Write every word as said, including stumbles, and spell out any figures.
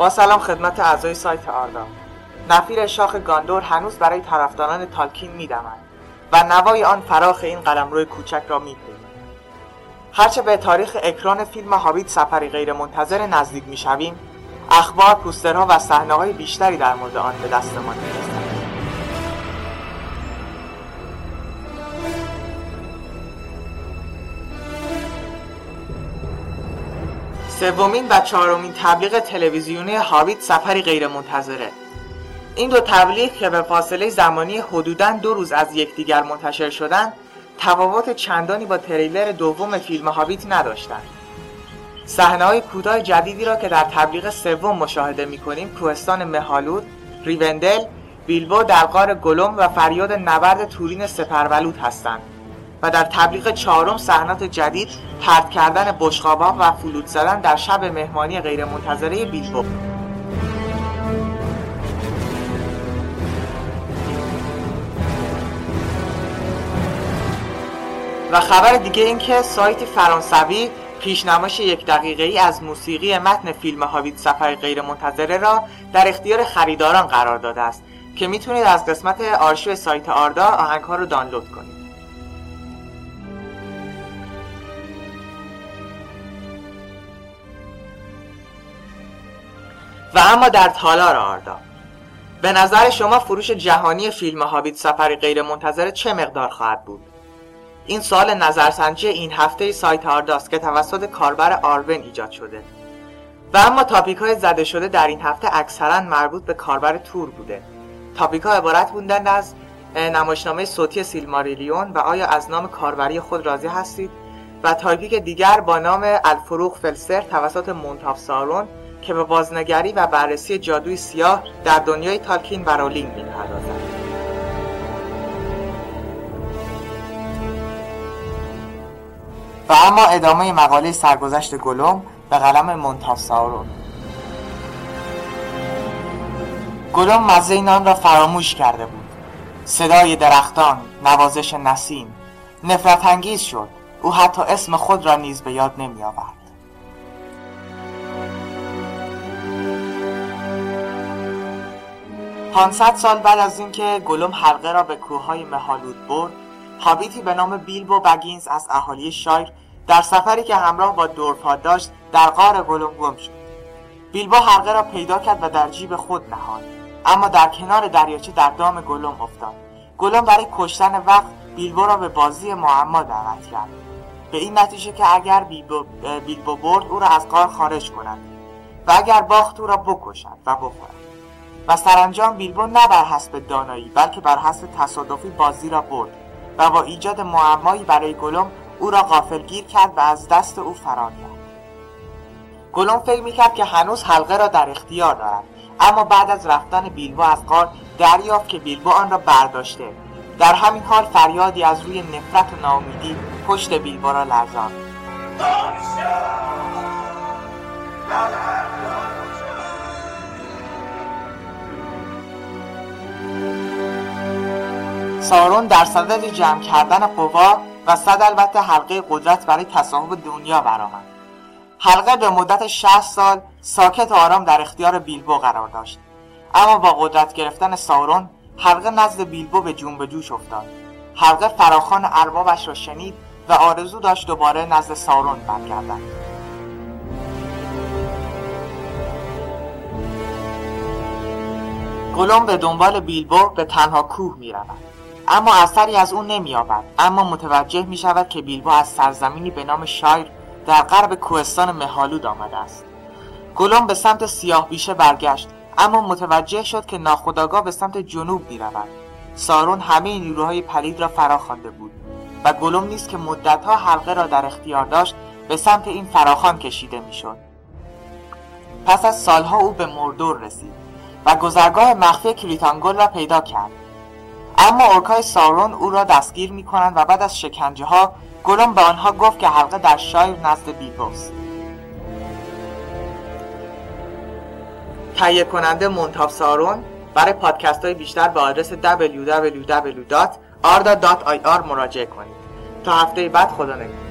با سلام خدمت اعضای سایت آردا. نفیر شاخ گاندور هنوز برای طرفداران تالکین میدمد و نوای آن فراخ این قلمرو کوچک را میپیمد. هرچه به تاریخ اکران فیلم هابیت سفری غیرمنتظره نزدیک میشویم، اخبار، پوسترها و صحنه‌های بیشتری در مورد آن به دستمان می‌رسد. سومین و چهارمین تبلیغ تلویزیونی هابیت سفری غیرمنتظره. این دو تبلیغ که به فاصله زمانی حدوداً دو روز از یکدیگر منتشر شدند، تفاوت چندانی با تریلر دوم فیلم هابیت نداشتند. صحنه‌های کوتاه جدیدی را که در تبلیغ سوم مشاهده می‌کنیم، کوهستان مه‌آلود، ریوندل، بیلبو در غار گلوم و فریاد نبرد تورین سپرولود هستند. و در تبلیغ چهارم صحنات جدید، طرد کردن بشقاب‌ها و فلوت زدن در شب مهمانی غیرمنتظره بیلبو. و خبر دیگه این که سایت فرانسوی پیشنمایش یک دقیقه‌ای از موسیقی متن فیلم هابیت سفر غیرمنتظره را در اختیار خریداران قرار داده است که میتونید از قسمت آرشیو سایت آردا آهنگ‌ها رو دانلود کنید. و اما در تالار آردا، به نظر شما فروش جهانی فیلم هابیت سفر غیرمنتظره چه مقدار خواهد بود؟ این سوال نظرسنجی این هفته ای سایت آرداست که توسط کاربر آرون ایجاد شده. و اما تاپیک های زده شده در این هفته اکثرا مربوط به کاربر تور بوده. تاپیک ها عبارت بودند از نمایشنامه صوتی سیلماریلیون و آیا از نام کاربری خود راضی هستید؟ و تاپیک دیگر با نام الفروغ فلسر توسط مونتاف سارون که به بازنگری و بررسی جادوی سیاه در دنیای تالکین و رولینگ می‌پردازد. و اما ادامه مقاله سرگذشت گلوم به قلم مونتاف سارون. گلوم مزه این آن را فراموش کرده بود. صدای درختان، نوازش نسیم، نفرت انگیز شد. او حتی اسم خود را نیز به یاد نمی آورد. پانصد سال بعد از اینکه گلوم حلقه را به کوههای مه‌آلود برد، هابیتی به نام بیلبو بگینز از اهالی شایر در سفری که همراه با دورف‌ها داشت در غار گلوم گم شد. بیلبو حلقه را پیدا کرد و در جیب خود نهاد، اما در کنار دریاچه در دام گلوم افتاد. گلوم برای کشتن وقت بیلبو را به بازی معما دعوت کرد، به این نتیجه که اگر بیلبو, بیلبو برد او را از غار خارج کند و اگر باخت او را بکشد و بخورد. و سرانجام بیلبو نه بر حسب دانایی بلکه بر حسب تصادفی بازی را برد و با ایجاد معمایی برای گلوم او را غافلگیر کرد و از دست او فرار کرد. گلوم فکر میکرد که هنوز حلقه را در اختیار دارد، اما بعد از رفتن بیلبو از غار دریافت که بیلبو آن را برداشته. در همین حال فریادی از روی نفرت و ناامیدی پشت بیلبو را لرزاند. سارون در صدد جمع کردن قوا و صد البته حلقه قدرت برای تصاحب دنیا برآمد. حلقه به مدت شصت سال ساکت و آرام در اختیار بیلبو قرار داشت، اما با قدرت گرفتن سارون حلقه نزد بیلبو به جنب جوش افتاد. حلقه فراخوان اربابش را شنید و آرزو داشت دوباره نزد سارون برگردد. گلوم به دنبال بیلبو به تنها کوه می رود، اما اثری از اون نمی‌یابد. اما متوجه می‌شود که بیلبو از سرزمینی به نام شایر در غرب کوهستان مه‌آلود آمده است. گلوم به سمت سیاه‌بیشه برگشت، اما متوجه شد که ناخودآگاه به سمت جنوب می‌رود. سارون همه نیروهای پلید را فراخوانده بود و گلوم نیز که مدت‌ها حلقه را در اختیار داشت به سمت این فراخوان کشیده می‌شد. پس از سالها او به مردور رسید و گذرگاه مخفی کریتانگل را پیدا کرد. اما اورکای سارون او را دستگیر می کنند و بعد از شکنجه ها گلوم به آنها گفت که حلقه در شایر نزد بیلبوست. تهیه کننده مونتاف سارون. برای پادکست های بیشتر به آدرس دبلیو دبلیو دبلیو دات آردا دات آی آر مراجعه کنید. تا هفته بعد، خدا نگهدار.